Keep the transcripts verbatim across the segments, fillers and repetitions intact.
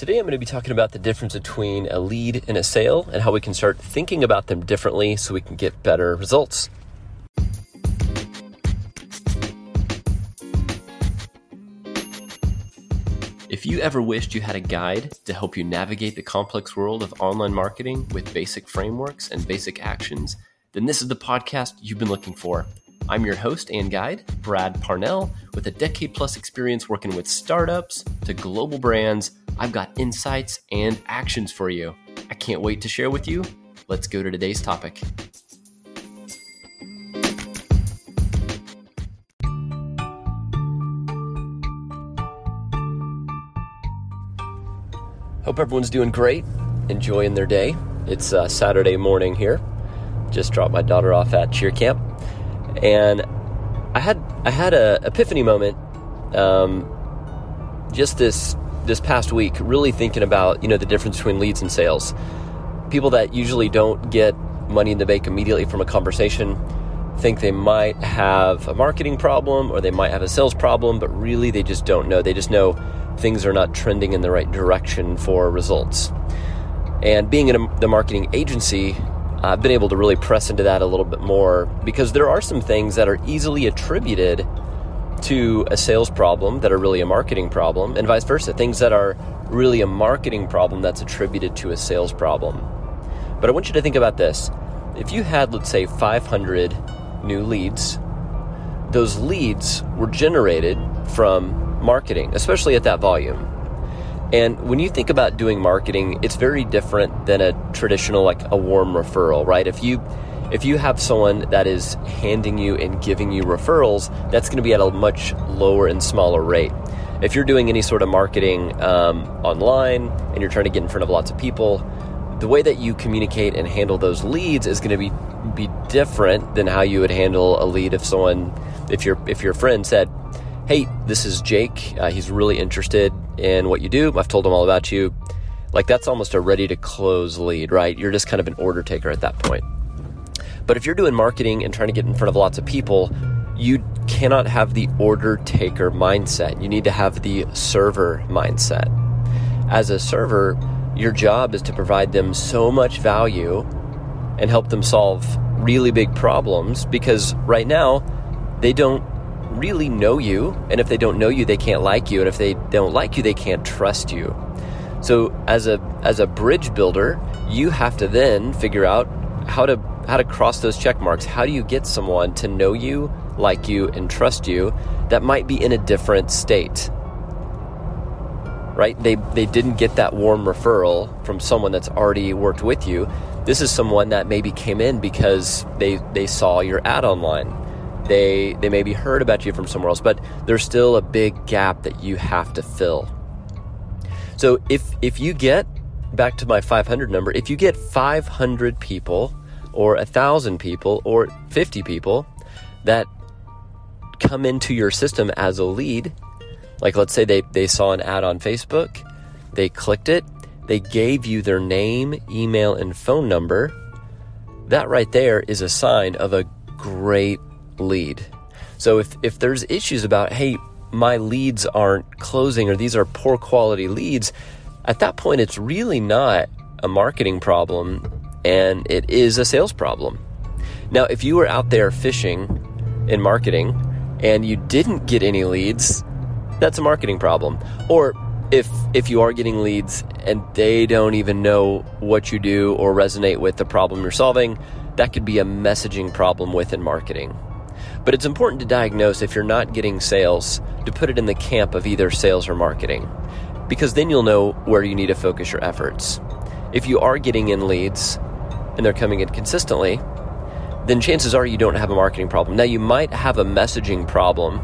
Today I'm going to be talking about the difference between a lead and a sale and how we can start thinking about them differently so we can get better results. If you ever wished you had a guide to help you navigate the complex world of online marketing with basic frameworks and basic actions, then this is the podcast you've been looking for. I'm your host and guide, Brad Parnell. With a decade plus experience working with startups to global brands, I've got insights and actions for you. I can't wait to share with you. Let's go to today's topic. Hope everyone's doing great, enjoying their day. It's uh, Saturday morning here. Just dropped my daughter off at cheer camp. And I had I had a epiphany moment um, just this this past week, really thinking about you know the difference between leads and sales. People that usually don't get money in the bank immediately from a conversation think they might have a marketing problem or they might have a sales problem, but really they just don't know. They just know things are not trending in the right direction for results. And being in a, the marketing agency, I've been able to really press into that a little bit more because there are some things that are easily attributed to a sales problem that are really a marketing problem, and vice versa, things that are really a marketing problem that's attributed to a sales problem. But I want you to think about this. If you had, let's say, five hundred new leads, those leads were generated from marketing, especially at that volume. And when you think about doing marketing, it's very different than a traditional, like a warm referral, right? If you if you have someone that is handing you and giving you referrals, that's going to be at a much lower and smaller rate. If you're doing any sort of marketing um, online and you're trying to get in front of lots of people, the way that you communicate and handle those leads is going to be be different than how you would handle a lead if someone, if your if your friend said, "Hey, this is Jake. Uh, he's really interested in what you do. I've told him all about you." Like, that's almost a ready to close lead, right? You're just kind of an order taker at that point. But if you're doing marketing and trying to get in front of lots of people, you cannot have the order taker mindset. You need to have the server mindset. As a server, your job is to provide them so much value and help them solve really big problems, because right now they don't really know you, and if they don't know you, they can't like you, and if they don't like you, they can't trust you. So as a as a bridge builder, you have to then figure out how to how to cross those check marks. How do you get someone to know you, like you, and trust you that might be in a different state? Right? They they didn't get that warm referral from someone that's already worked with you. This is someone that maybe came in because they they saw your ad online. They they maybe heard about you from somewhere else, but there's still a big gap that you have to fill. So if if you get, back to my five hundred number, if you get five hundred people or one thousand people or fifty people that come into your system as a lead, like let's say they, they saw an ad on Facebook, they clicked it, they gave you their name, email, and phone number, that right there is a sign of a great lead. So if, if there's issues about, hey, my leads aren't closing or these are poor quality leads, at that point, it's really not a marketing problem and it is a sales problem. Now, if you were out there fishing in marketing and you didn't get any leads, that's a marketing problem. Or if if you are getting leads and they don't even know what you do or resonate with the problem you're solving, that could be a messaging problem within marketing. But it's important to diagnose if you're not getting sales, to put it in the camp of either sales or marketing, because then you'll know where you need to focus your efforts. If you are getting in leads and they're coming in consistently, then chances are you don't have a marketing problem. Now, you might have a messaging problem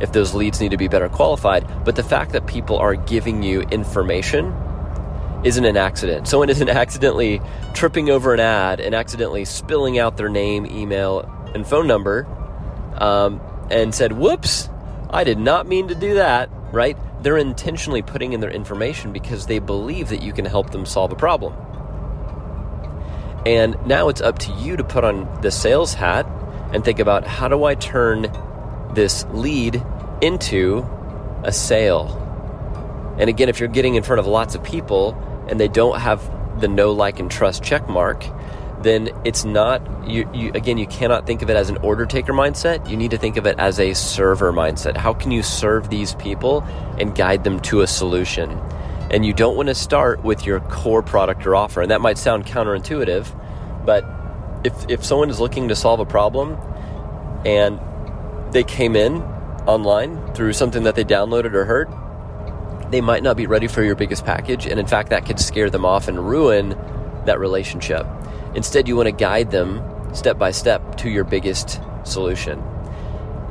if those leads need to be better qualified, but the fact that people are giving you information isn't an accident. Someone isn't accidentally tripping over an ad and accidentally spilling out their name, email, and phone number Um, and said, whoops, I did not mean to do that, right? They're intentionally putting in their information because they believe that you can help them solve a problem. And now it's up to you to put on the sales hat and think about, how do I turn this lead into a sale? And again, if you're getting in front of lots of people and they don't have the know, like, and trust check mark, then it's not, you, you, again, you cannot think of it as an order taker mindset. You need to think of it as a server mindset. How can you serve these people and guide them to a solution? And you don't want to start with your core product or offer. And that might sound counterintuitive, but if, if someone is looking to solve a problem and they came in online through something that they downloaded or heard, they might not be ready for your biggest package. And in fact, that could scare them off and ruin that relationship. Instead, you want to guide them step by step to your biggest solution.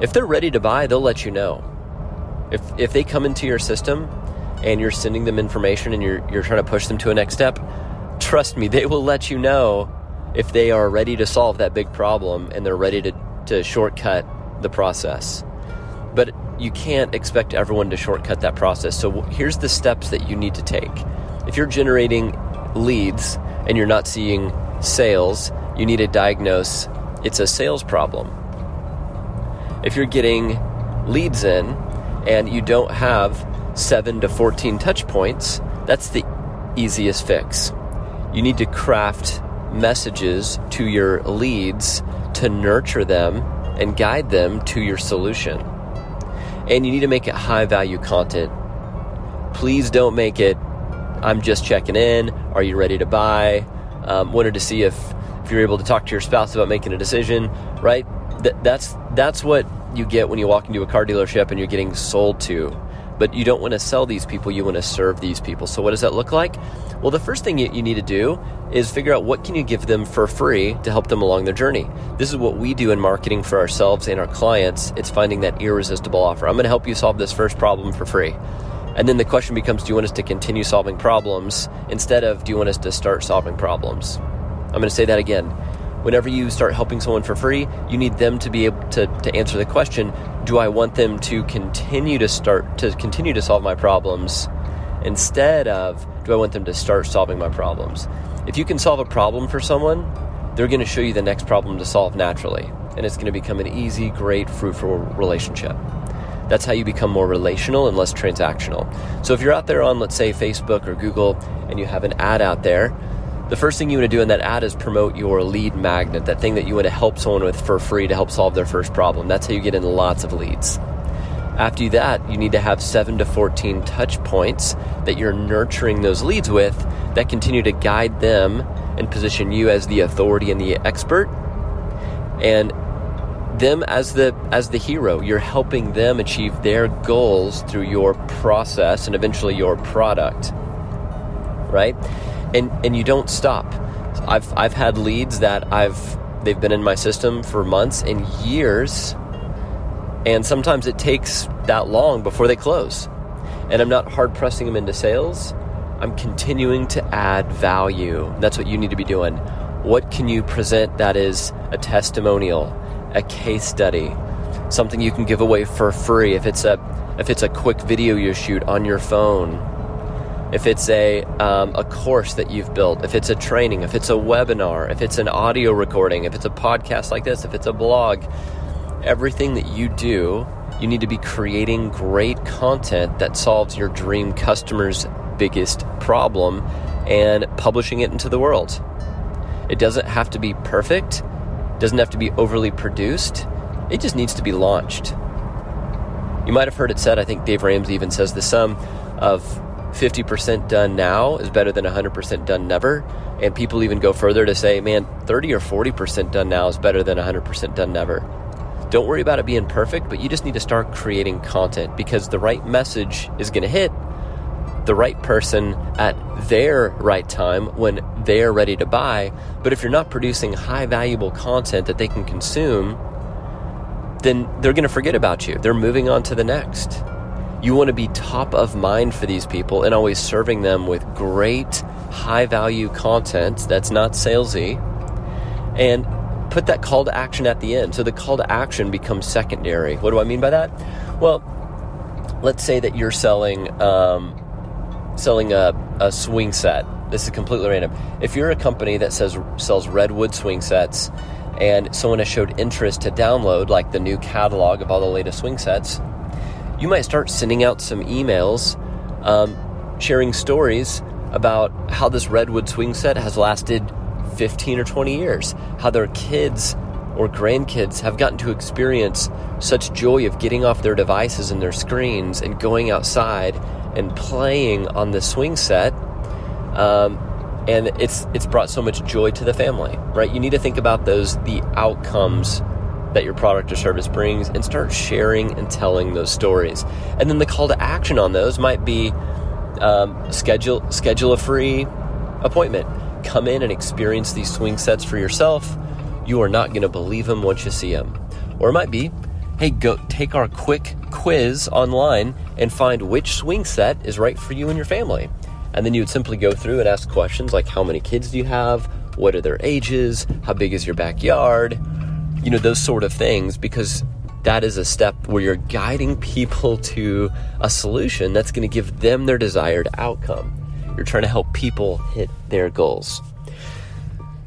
If they're ready to buy, they'll let you know. If if they come into your system and you're sending them information and you're you're trying to push them to a next step, trust me, they will let you know if they are ready to solve that big problem and they're ready to, to shortcut the process. But you can't expect everyone to shortcut that process. So here's the steps that you need to take. If you're generating leads and you're not seeing sales, you need to diagnose it's a sales problem. If you're getting leads in and you don't have seven to fourteen touch points, that's the easiest fix. You need to craft messages to your leads to nurture them and guide them to your solution. And you need to make it high value content. Please don't make it, I'm just checking in, are you ready to buy? Um, wanted to see if, if you're able to talk to your spouse about making a decision, right? Th- that's that's what you get when you walk into a car dealership and you're getting sold to. But you don't want to sell these people, you want to serve these people. So what does that look like? Well, the first thing you, you need to do is figure out what can you give them for free to help them along their journey. This is what we do in marketing for ourselves and our clients. It's finding that irresistible offer. I'm going to help you solve this first problem for free. And then the question becomes, do you want us to continue solving problems instead of do you want us to start solving problems? I'm going to say that again. Whenever you start helping someone for free, you need them to be able to, to answer the question, do I want them to continue to start to continue to solve my problems instead of do I want them to start solving my problems? If you can solve a problem for someone, they're going to show you the next problem to solve naturally. And it's going to become an easy, great, fruitful relationship. That's how you become more relational and less transactional. So if you're out there on, let's say, Facebook or Google, and you have an ad out there, the first thing you want to do in that ad is promote your lead magnet, that thing that you want to help someone with for free to help solve their first problem. That's how you get in lots of leads. After that, you need to have seven to fourteen touch points that you're nurturing those leads with that continue to guide them and position you as the authority and the expert. And them as the as the hero. You're helping them achieve their goals through your process and eventually your product, right? And and you don't stop. I've I've had leads that I've they've been in my system for months and years, and sometimes it takes that long before they close. And I'm not hard pressing them into sales. I'm continuing to add value. That's what you need to be doing. What can you present that is a testimonial? A case study, something you can give away for free. If it's a if it's a quick video you shoot on your phone, if it's a um, a course that you've built, if it's a training, if it's a webinar, if it's an audio recording, if it's a podcast like this, if it's a blog, everything that you do, you need to be creating great content that solves your dream customer's biggest problem and publishing it into the world. It doesn't have to be perfect. Doesn't have to be overly produced. It just needs to be launched. You might have heard it said, I think Dave Ramsey even says, the sum of fifty percent done now is better than one hundred percent done never. And people even go further to say, man, thirty or forty percent done now is better than one hundred percent done never. Don't worry about it being perfect, but you just need to start creating content because the right message is going to hit the right person at their right time when they're ready to buy. But if you're not producing high valuable content that they can consume, then they're going to forget about you. They're moving on to the next. You want to be top of mind for these people and always serving them with great high value content that's not salesy, and put that call to action at the end. So the call to action becomes secondary. What do I mean by that? Well, let's say that you're selling um, selling a, a swing set. This is completely random. If you're a company that says sells redwood swing sets and someone has showed interest to download like the new catalog of all the latest swing sets, you might start sending out some emails um, sharing stories about how this redwood swing set has lasted fifteen or twenty years, how their kids or grandkids have gotten to experience such joy of getting off their devices and their screens and going outside and playing on the swing set. Um, and it's it's brought so much joy to the family, right? You need to think about those, the outcomes that your product or service brings, and start sharing and telling those stories. And then the call to action on those might be um, schedule schedule a free appointment. Come in and experience these swing sets for yourself. You are not going to believe them once you see them. Or it might be, hey, go take our quick quiz online and find which swing set is right for you and your family. And then you would simply go through and ask questions like, how many kids do you have? What are their ages? How big is your backyard? You know, those sort of things, because that is a step where you're guiding people to a solution that's going to give them their desired outcome. You're trying to help people hit their goals.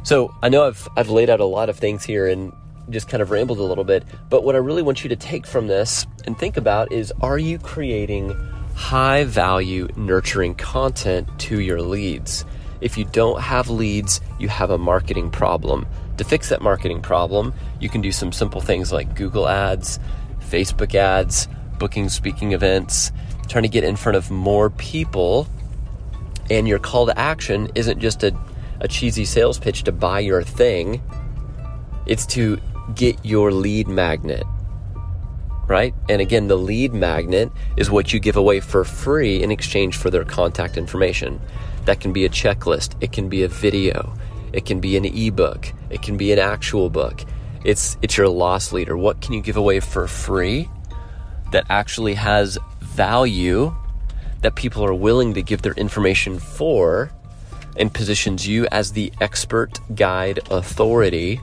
So I know I've I've laid out a lot of things here and just kind of rambled a little bit, but what I really want you to take from this and think about is, are you creating high value nurturing content to your leads? If you don't have leads, you have a marketing problem. To fix that marketing problem, you can do some simple things like Google ads, Facebook ads, booking speaking events, trying to get in front of more people. And your call to action isn't just a, a cheesy sales pitch to buy your thing. It's to get your lead magnet, right? And again, the lead magnet is what you give away for free in exchange for their contact information. That can be a checklist. It can be a video. It can be an ebook. It can be an actual book. It's it's your loss leader. What can you give away for free that actually has value, that people are willing to give their information for, and positions you as the expert guide authority,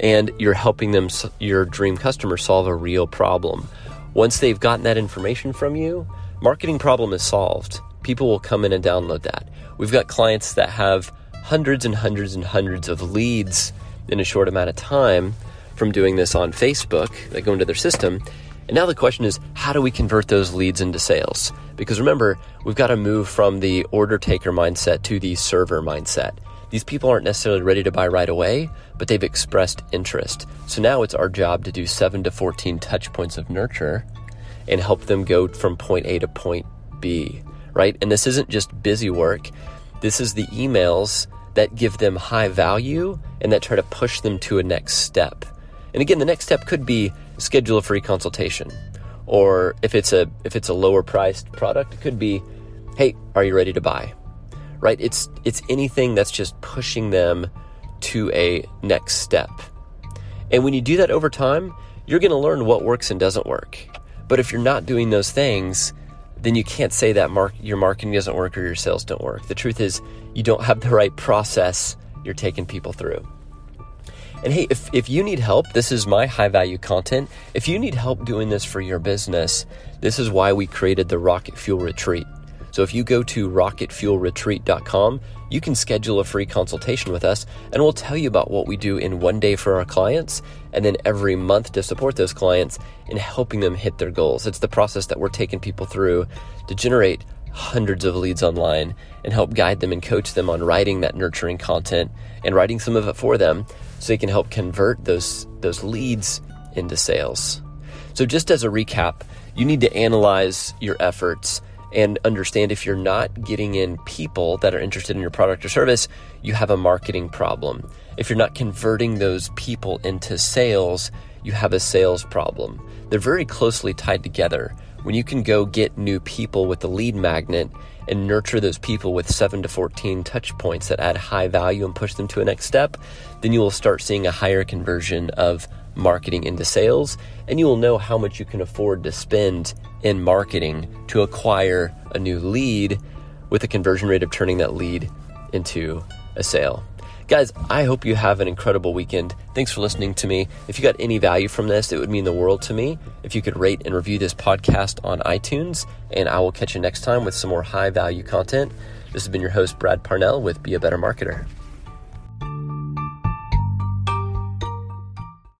and you're helping them, your dream customer, solve a real problem. Once they've gotten that information from you, marketing problem is solved. People will come in and download that. We've got clients that have hundreds and hundreds and hundreds of leads in a short amount of time from doing this on Facebook that go into their system. And now the question is, how do we convert those leads into sales? Because remember, we've got to move from the order taker mindset to the server mindset. These people aren't necessarily ready to buy right away, but they've expressed interest. So now it's our job to do seven to fourteen touch points of nurture and help them go from point A to point B, right? And this isn't just busy work. This is the emails that give them high value and that try to push them to a next step. And again, the next step could be schedule a free consultation, or if it's a if it's a lower priced product, it could be, hey, are you ready to buy? Right? It's it's anything that's just pushing them to a next step. And when you do that over time, you're going to learn what works and doesn't work. But if you're not doing those things, then you can't say that mark, your marketing doesn't work or your sales don't work. The truth is, you don't have the right process you're taking people through. And hey, if, if you need help, this is my high value content. If you need help doing this for your business, this is why we created the Rocket Fuel Retreat. So if you go to rocket fuel retreat dot com, you can schedule a free consultation with us, and we'll tell you about what we do in one day for our clients, and then every month to support those clients in helping them hit their goals. It's the process that we're taking people through to generate hundreds of leads online and help guide them and coach them on writing that nurturing content and writing some of it for them, so they can help convert those those leads into sales. So just as a recap, you need to analyze your efforts and understand if you're not getting in people that are interested in your product or service, you have a marketing problem. If you're not converting those people into sales, you have a sales problem. They're very closely tied together. When you can go get new people with the lead magnet and nurture those people with seven to fourteen touch points that add high value and push them to a next step, then you will start seeing a higher conversion of marketing into sales, and you will know how much you can afford to spend in marketing to acquire a new lead with a conversion rate of turning that lead into a sale. Guys, I hope you have an incredible weekend. Thanks for listening to me. If you got any value from this, it would mean the world to me if you could rate and review this podcast on iTunes, and I will catch you next time with some more high value content. This has been your host, Brad Parnell, with Be a Better Marketer.